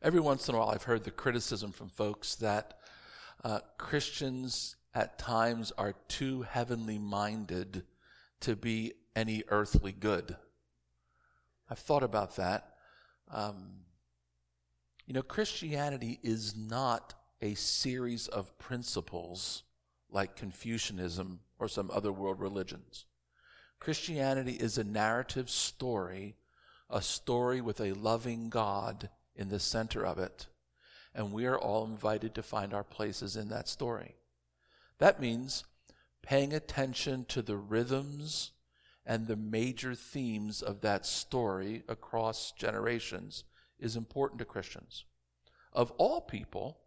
Every once in a while I've heard the criticism from folks that Christians at times are too heavenly minded to be any earthly good. I've thought about that. Christianity is not a series of principles like Confucianism or some other world religions. Christianity is a narrative story, a story with a loving God in the center of it, and we are all invited to find our places in that story. That means paying attention to the rhythms and the major themes of that story across generations is important to Christians. Of all people,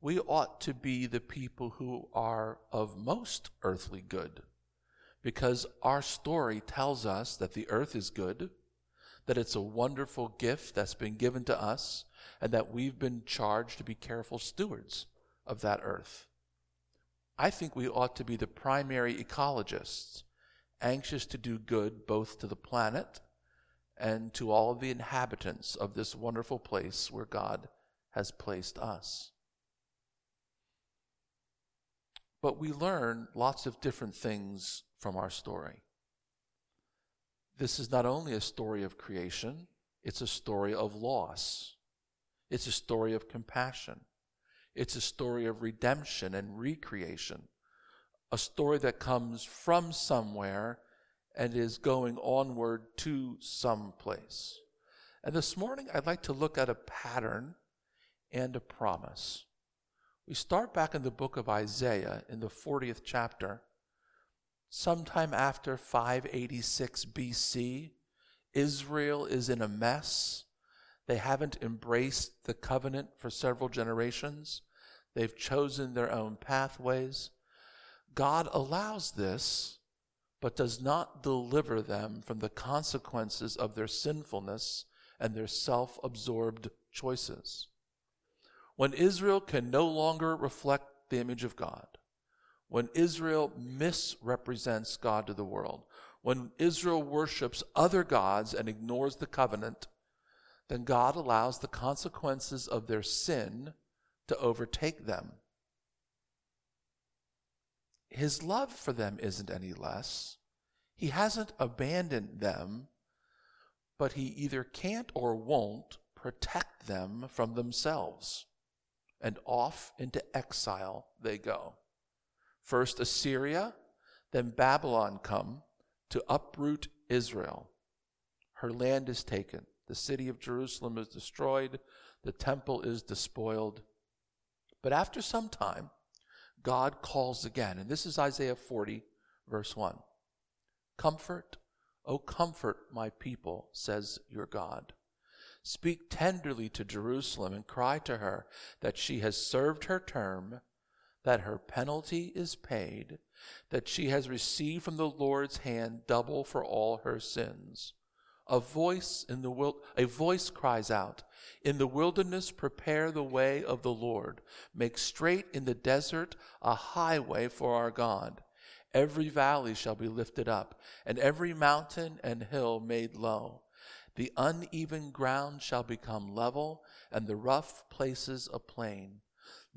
we ought to be the people who are of most earthly good, because our story tells us that the earth is good, that it's a wonderful gift that's been given to us, and that we've been charged to be careful stewards of that earth. I think we ought to be the primary ecologists, anxious to do good both to the planet and to all of the inhabitants of this wonderful place where God has placed us. But we learn lots of different things from our story. This is not only a story of creation, it's a story of loss. It's a story of compassion. It's a story of redemption and recreation, a story that comes from somewhere and is going onward to someplace. And this morning, I'd like to look at a pattern and a promise. We start back in the book of Isaiah in the 40th chapter. Sometime after 586 BC, Israel is in a mess. They haven't embraced the covenant for several generations. They've chosen their own pathways. God allows this, but does not deliver them from the consequences of their sinfulness and their self-absorbed choices. When Israel can no longer reflect the image of God, when Israel misrepresents God to the world, when Israel worships other gods and ignores the covenant, then God allows the consequences of their sin to overtake them. His love for them isn't any less. He hasn't abandoned them, but he either can't or won't protect them from themselves, and off into exile they go. First Assyria, then Babylon come to uproot Israel. Her land is taken. The city of Jerusalem is destroyed. The temple is despoiled. But after some time, God calls again. And this is Isaiah 40, verse 1. Comfort, O comfort my people, says your God. Speak tenderly to Jerusalem and cry to her that she has served her term, that her penalty is paid, that she has received from the Lord's hand double for all her sins. A voice cries out, in the wilderness prepare the way of the Lord, make straight in the desert a highway for our God. Every valley shall be lifted up, and every mountain and hill made low. The uneven ground shall become level, and the rough places a plain.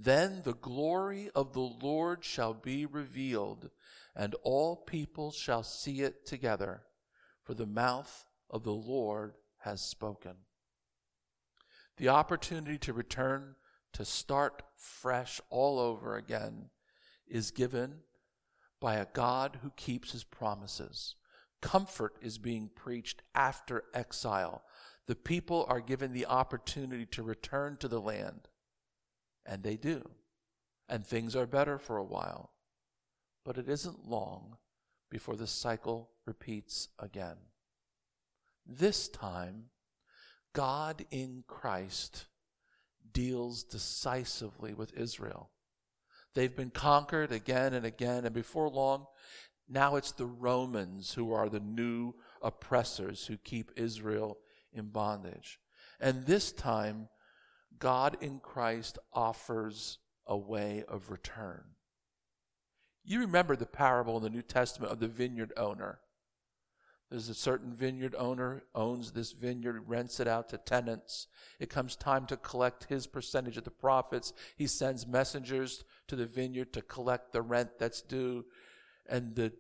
Then the glory of the Lord shall be revealed, and all people shall see it together, for the mouth of the Lord has spoken. The opportunity to return, to start fresh all over again, is given by a God who keeps his promises. Comfort is being preached after exile. The people are given the opportunity to return to the land. And they do. And things are better for a while. But it isn't long before the cycle repeats again. This time, God in Christ deals decisively with Israel. They've been conquered again and again, and before long, now it's the Romans who are the new oppressors who keep Israel in bondage. And this time, God in Christ offers a way of return. You remember the parable in the New Testament of the vineyard owner. There's a certain vineyard owner owns this vineyard, rents it out to tenants. It comes time to collect his percentage of the profits. He sends messengers to the vineyard to collect the rent that's due. And the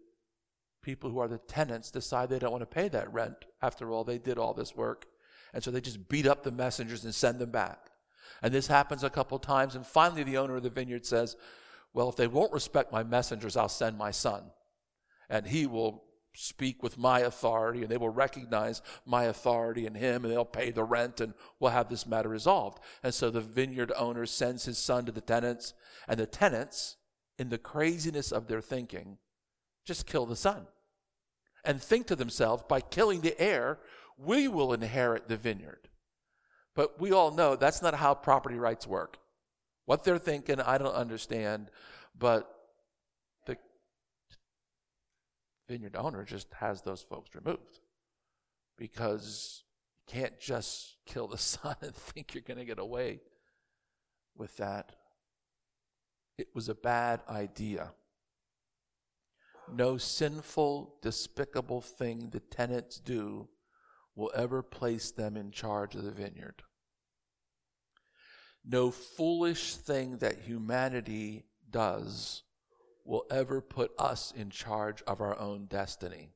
people who are the tenants decide they don't want to pay that rent. After all, they did all this work. And so they just beat up the messengers and send them back. And this happens a couple times. And finally, the owner of the vineyard says, well, if they won't respect my messengers, I'll send my son. And he will speak with my authority, and they will recognize my authority in him, and they'll pay the rent, and we'll have this matter resolved. And so the vineyard owner sends his son to the tenants, and the tenants, in the craziness of their thinking, just kill the son and think to themselves, by killing the heir, we will inherit the vineyard. But we all know that's not how property rights work. What they're thinking, I don't understand, but vineyard owner just has those folks removed, because you can't just kill the son and think you're going to get away with that. It was a bad idea. No sinful, despicable thing the tenants do will ever place them in charge of the vineyard. No foolish thing that humanity does will ever put us in charge of our own destiny.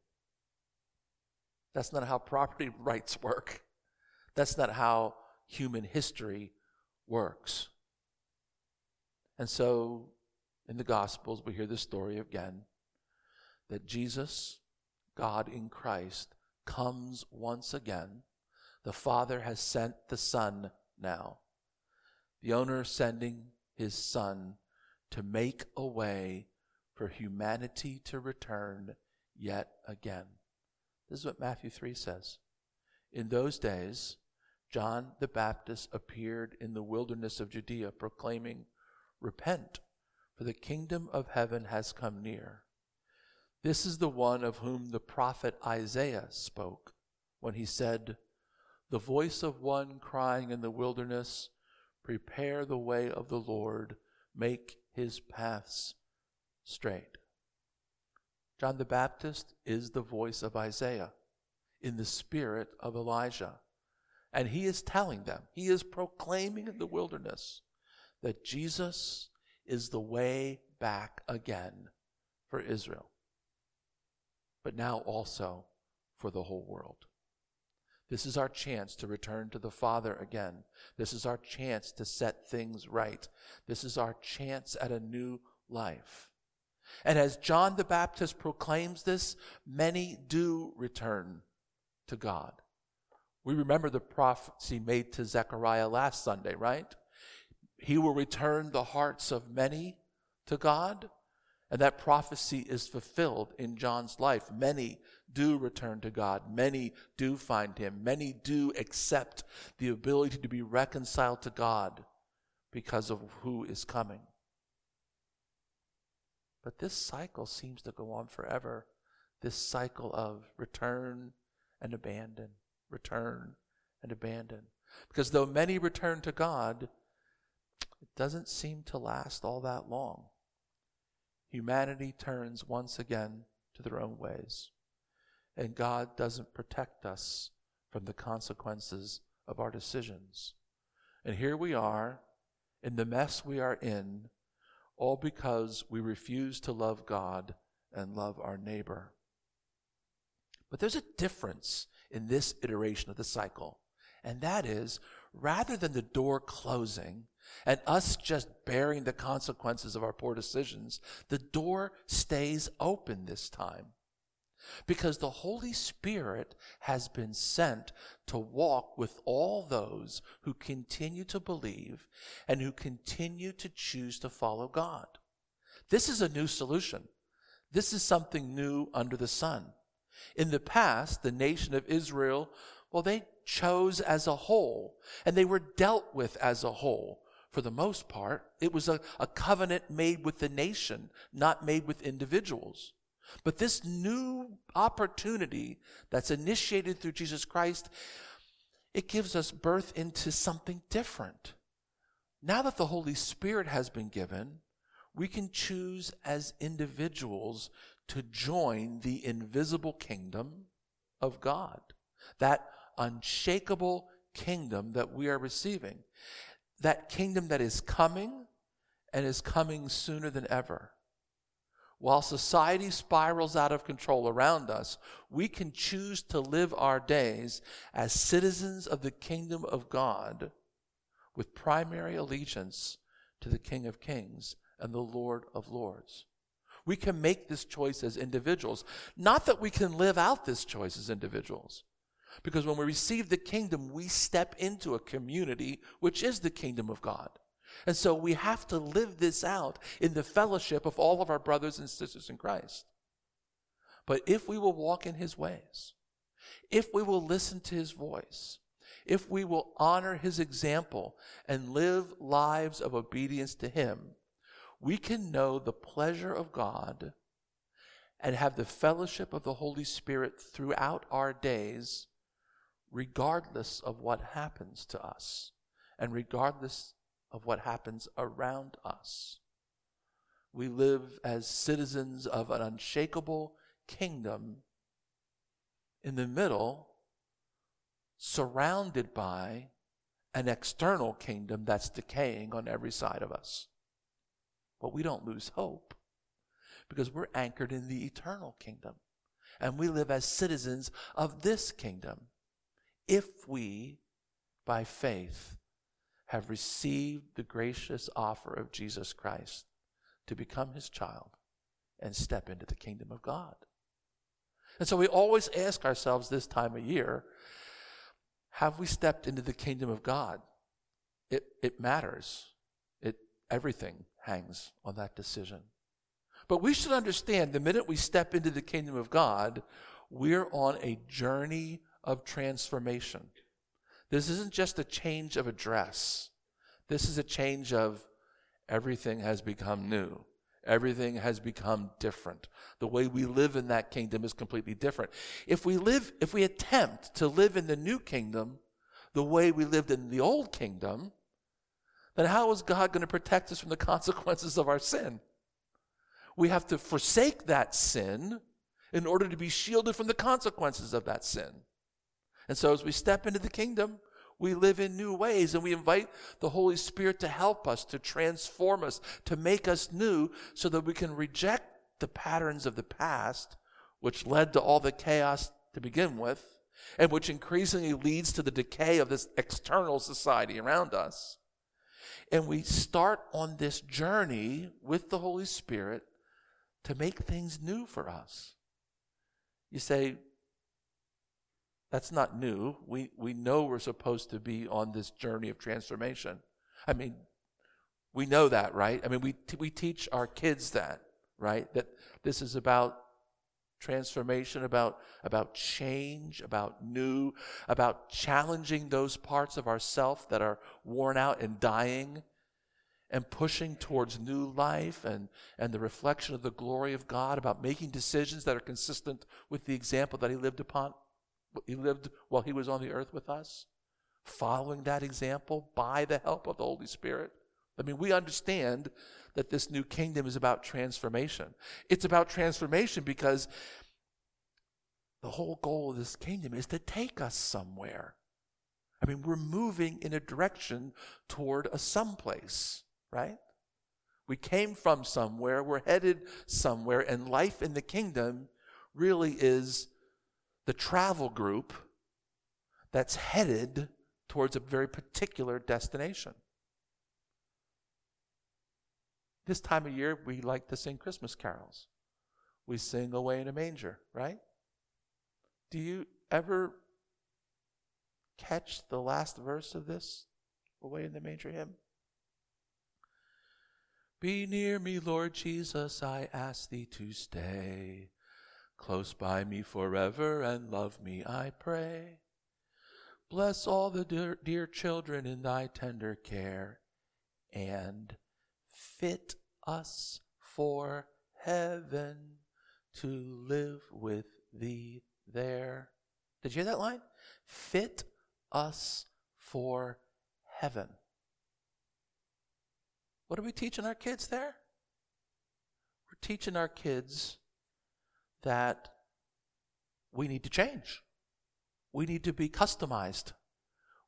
That's not how property rights work. That's not how human history works. And so, in the Gospels, we hear this story again, that Jesus, God in Christ, comes once again. The Father has sent the Son now. The owner sending his Son to make a way for humanity to return yet again. This is what Matthew 3 says. In those days, John the Baptist appeared in the wilderness of Judea, proclaiming, "Repent, for the kingdom of heaven has come near. This is the one of whom the prophet Isaiah spoke, when he said, the voice of one crying in the wilderness, prepare the way of the Lord, make his paths straight." John the Baptist is the voice of Isaiah in the spirit of Elijah. And he is telling them, he is proclaiming in the wilderness that Jesus is the way back again for Israel, but now also for the whole world. This is our chance to return to the Father again. This is our chance to set things right. This is our chance at a new life. And as John the Baptist proclaims this, many do return to God. We remember the prophecy made to Zechariah last Sunday, right? He will return the hearts of many to God, and that prophecy is fulfilled in John's life. Many do return to God. Many do find him. Many do accept the ability to be reconciled to God because of who is coming. But this cycle seems to go on forever, this cycle of return and abandon, return and abandon. Because though many return to God, it doesn't seem to last all that long. Humanity turns once again to their own ways, and God doesn't protect us from the consequences of our decisions. And here we are, in the mess we are in, all because we refuse to love God and love our neighbor. But there's a difference in this iteration of the cycle, and that is, rather than the door closing and us just bearing the consequences of our poor decisions, the door stays open this time, because the Holy Spirit has been sent to walk with all those who continue to believe and who continue to choose to follow God. This is a new solution. This is something new under the sun. In the past, the nation of Israel, well, they chose as a whole, and they were dealt with as a whole. For the most part, it was a covenant made with the nation, not made with individuals. But this new opportunity that's initiated through Jesus Christ, it gives us birth into something different. Now that the Holy Spirit has been given, we can choose as individuals to join the invisible kingdom of God, that unshakable kingdom that we are receiving, that kingdom that is coming and is coming sooner than ever. While society spirals out of control around us, we can choose to live our days as citizens of the kingdom of God with primary allegiance to the King of Kings and the Lord of Lords. We can make this choice as individuals. Not that we can live out this choice as individuals, because when we receive the kingdom, we step into a community which is the kingdom of God. And so we have to live this out in the fellowship of all of our brothers and sisters in Christ. But if we will walk in his ways, if we will listen to his voice, if we will honor his example and live lives of obedience to him, we can know the pleasure of God and have the fellowship of the Holy Spirit throughout our days, regardless of what happens to us and regardless of what happens around us. We live as citizens of an unshakable kingdom in the middle, surrounded by an external kingdom that's decaying on every side of us. But we don't lose hope, because we're anchored in the eternal kingdom, and we live as citizens of this kingdom if we, by faith, have received the gracious offer of Jesus Christ to become his child and step into the kingdom of God. And so we always ask ourselves this time of year, have we stepped into the kingdom of God? It matters. Everything hangs on that decision. But we should understand, the minute we step into the kingdom of God, we're on a journey of transformation. This isn't just a change of address. This is a change of everything has become new. Everything has become different. The way we live in that kingdom is completely different. If we attempt to live in the new kingdom the way we lived in the old kingdom, then how is God going to protect us from the consequences of our sin? We have to forsake that sin in order to be shielded from the consequences of that sin. And so as we step into the kingdom, we live in new ways, and we invite the Holy Spirit to help us, to transform us, to make us new, so that we can reject the patterns of the past, which led to all the chaos to begin with, and which increasingly leads to the decay of this external society around us. And we start on this journey with the Holy Spirit to make things new for us. You say, that's not new. We know we're supposed to be on this journey of transformation. I mean, we know that, right? I mean, we teach our kids that, right? That this is about transformation, about change, about new, about challenging those parts of ourself that are worn out and dying, and pushing towards new life and the reflection of the glory of God, about making decisions that are consistent with the example that he lived while he was on the earth with us, following that example by the help of the Holy Spirit. I mean, we understand that this new kingdom is about transformation. It's about transformation because the whole goal of this kingdom is to take us somewhere. I mean, we're moving in a direction toward a someplace, right? We came from somewhere, we're headed somewhere, and life in the kingdom really is the travel group that's headed towards a very particular destination. This time of year, we like to sing Christmas carols. We sing Away in a Manger, right? Do you ever catch the last verse of this Away in the Manger hymn? Be near me, Lord Jesus, I ask thee to stay. Close by me forever and love me, I pray. Bless all the dear children in thy tender care, and fit us for heaven to live with thee there. Did you hear that line? Fit us for heaven. What are we teaching our kids there? We're teaching our kids that we need to change. We need to be customized.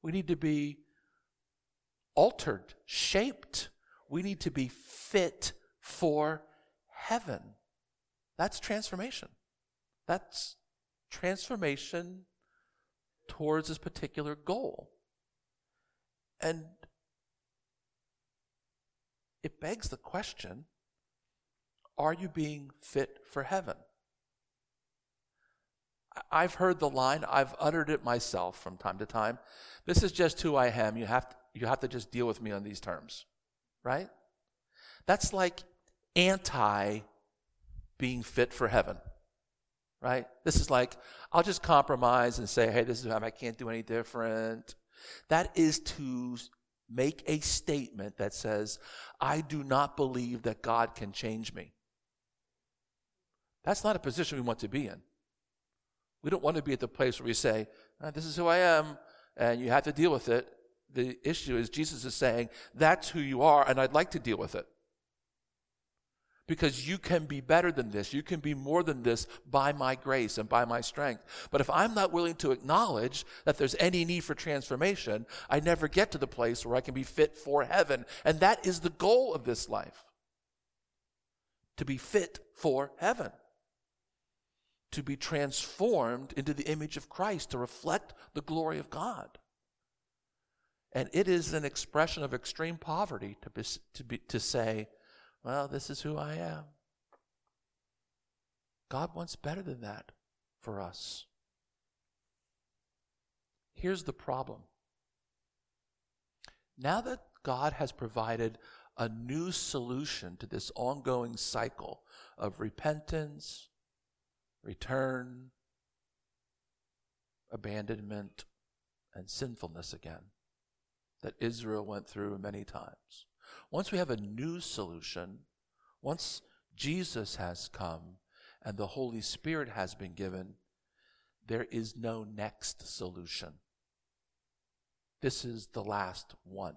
We need to be altered, shaped. We need to be fit for heaven. That's transformation. That's transformation towards this particular goal. And it begs the question, are you being fit for heaven? I've heard the line, I've uttered it myself from time to time. This is just who I am. You have to just deal with me on these terms, right? That's like anti being fit for heaven, right? This is like, I'll just compromise and say, hey, this is how I can't do any different. That is to make a statement that says, I do not believe that God can change me. That's not a position we want to be in. We don't want to be at the place where we say, this is who I am, and you have to deal with it. The issue is Jesus is saying, that's who you are, and I'd like to deal with it. Because you can be better than this. You can be more than this by my grace and by my strength. But if I'm not willing to acknowledge that there's any need for transformation, I never get to the place where I can be fit for heaven. And that is the goal of this life, to be fit for heaven. To be transformed into the image of Christ, to reflect the glory of God. And it is an expression of extreme poverty to say, well, this is who I am. God wants better than that for us. Here's the problem. Now that God has provided a new solution to this ongoing cycle of repentance, return, abandonment, and sinfulness again that Israel went through many times. Once we have a new solution, once Jesus has come and the Holy Spirit has been given, there is no next solution. This is the last one.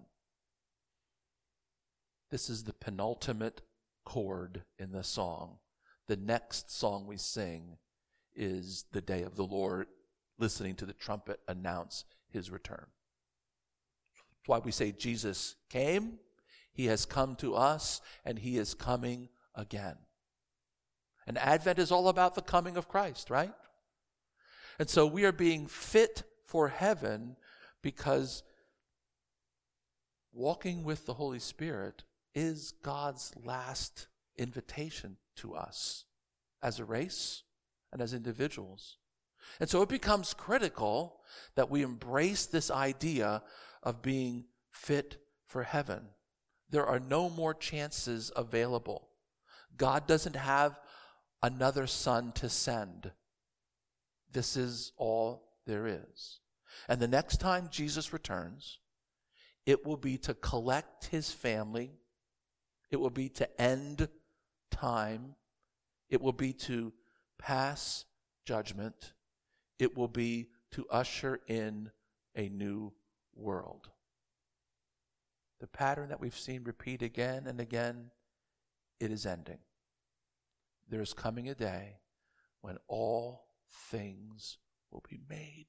This is the penultimate chord in the song. The next song we sing is the day of the Lord, listening to the trumpet announce his return. That's why we say Jesus came, he has come to us, and he is coming again. And Advent is all about the coming of Christ, right? And so we are being fit for heaven because walking with the Holy Spirit is God's last invitation to us as a race and as individuals. And so it becomes critical that we embrace this idea of being fit for heaven. There are no more chances available. God doesn't have another son to send. This is all there is. And the next time Jesus returns, it will be to collect his family. It will be to end time. It will be to pass judgment. It will be to usher in a new world. The pattern that we've seen repeat again and again, it is ending. There is coming a day when all things will be made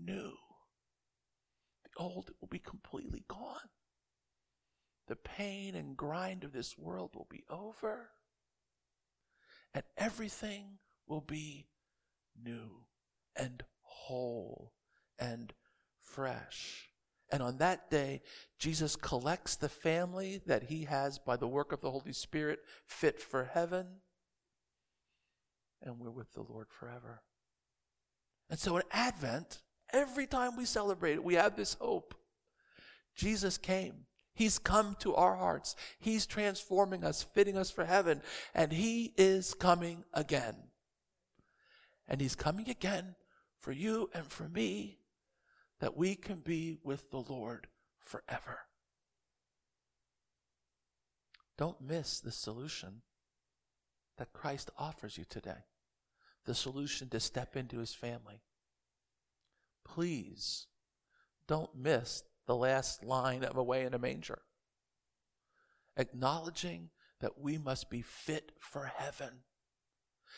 new. The old will be completely gone. The pain and grind of this world will be over. And everything will be new and whole and fresh. And on that day, Jesus collects the family that he has by the work of the Holy Spirit fit for heaven, and we're with the Lord forever. And so in Advent, every time we celebrate it, we have this hope. Jesus came. He's come to our hearts. He's transforming us, fitting us for heaven, and he is coming again. And he's coming again for you and for me, that we can be with the Lord forever. Don't miss the solution that Christ offers you today, the solution to step into his family. Please don't miss the last line of Away in a Manger, acknowledging that we must be fit for heaven.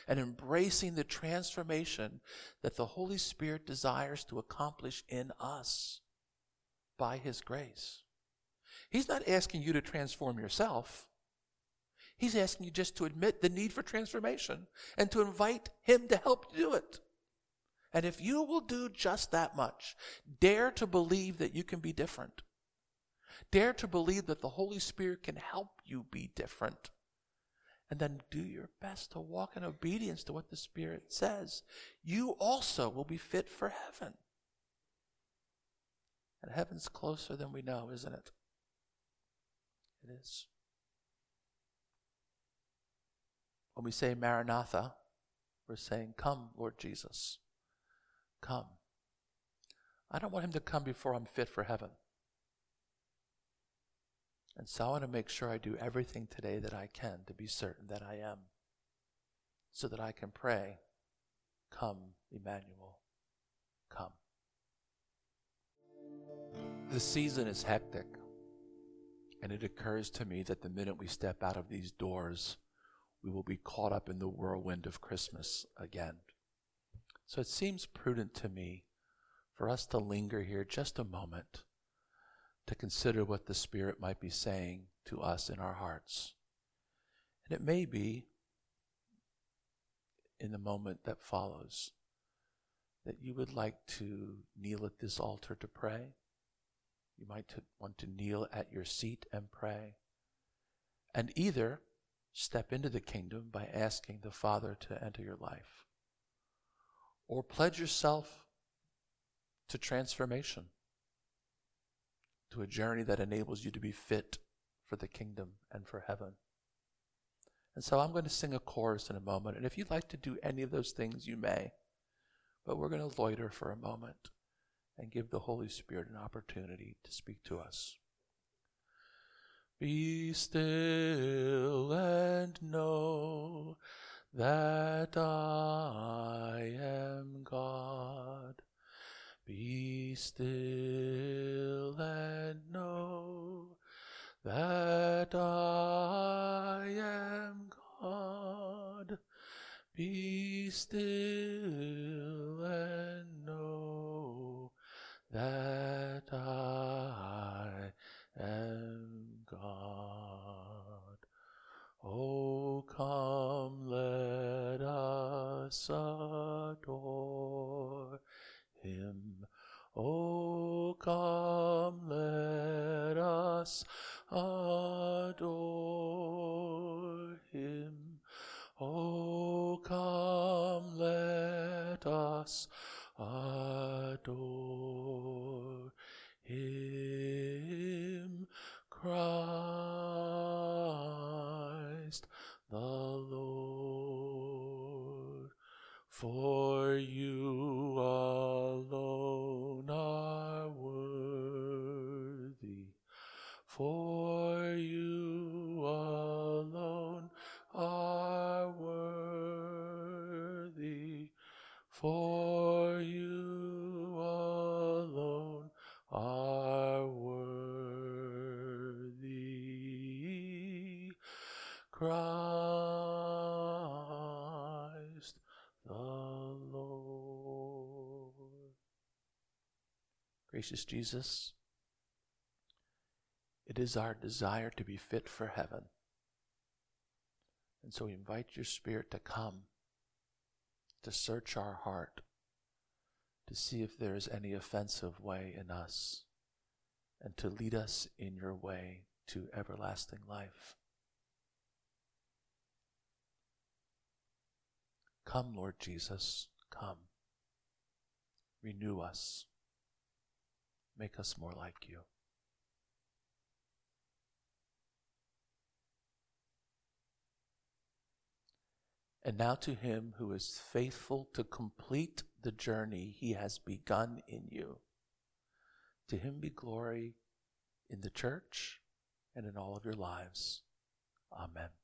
and embracing the transformation that the Holy Spirit desires to accomplish in us by his grace. He's not asking you to transform yourself. He's asking you just to admit the need for transformation and to invite him to help you do it. And if you will do just that much, dare to believe that you can be different. Dare to believe that the Holy Spirit can help you be different. And then do your best to walk in obedience to what the Spirit says. You also will be fit for heaven. And heaven's closer than we know, isn't it? It is. When we say Maranatha, we're saying, come, Lord Jesus. Come. I don't want him to come before I'm fit for heaven. And so I want to make sure I do everything today that I can to be certain that I am, so that I can pray, come, Emmanuel, come. The season is hectic, and it occurs to me that the minute we step out of these doors, we will be caught up in the whirlwind of Christmas again. So it seems prudent to me for us to linger here just a moment to consider what the Spirit might be saying to us in our hearts. And it may be in the moment that follows that you would like to kneel at this altar to pray. You might want to kneel at your seat and pray. And either step into the kingdom by asking the Father to enter your life, or pledge yourself to transformation, to a journey that enables you to be fit for the kingdom and for heaven. And so I'm going to sing a chorus in a moment, and if you'd like to do any of those things, you may. But we're going to loiter for a moment and give the Holy Spirit an opportunity to speak to us. Be still and know that I am God. Be still and know that I am God. Be still and know that I am God. Oh, come, let us adore him. Oh, come, let us adore him. Oh, come, let us adore him. Christ the Lord, for you alone are worthy, for you alone are worthy, for you alone are worthy. Christ the Lord. Gracious Jesus, it is our desire to be fit for heaven. And so we invite your Spirit to come, to search our heart, to see if there is any offensive way in us, and to lead us in your way to everlasting life. Come, Lord Jesus, come. Renew us. Make us more like you. And now to him who is faithful to complete the journey he has begun in you, to him be glory in the church and in all of your lives. Amen.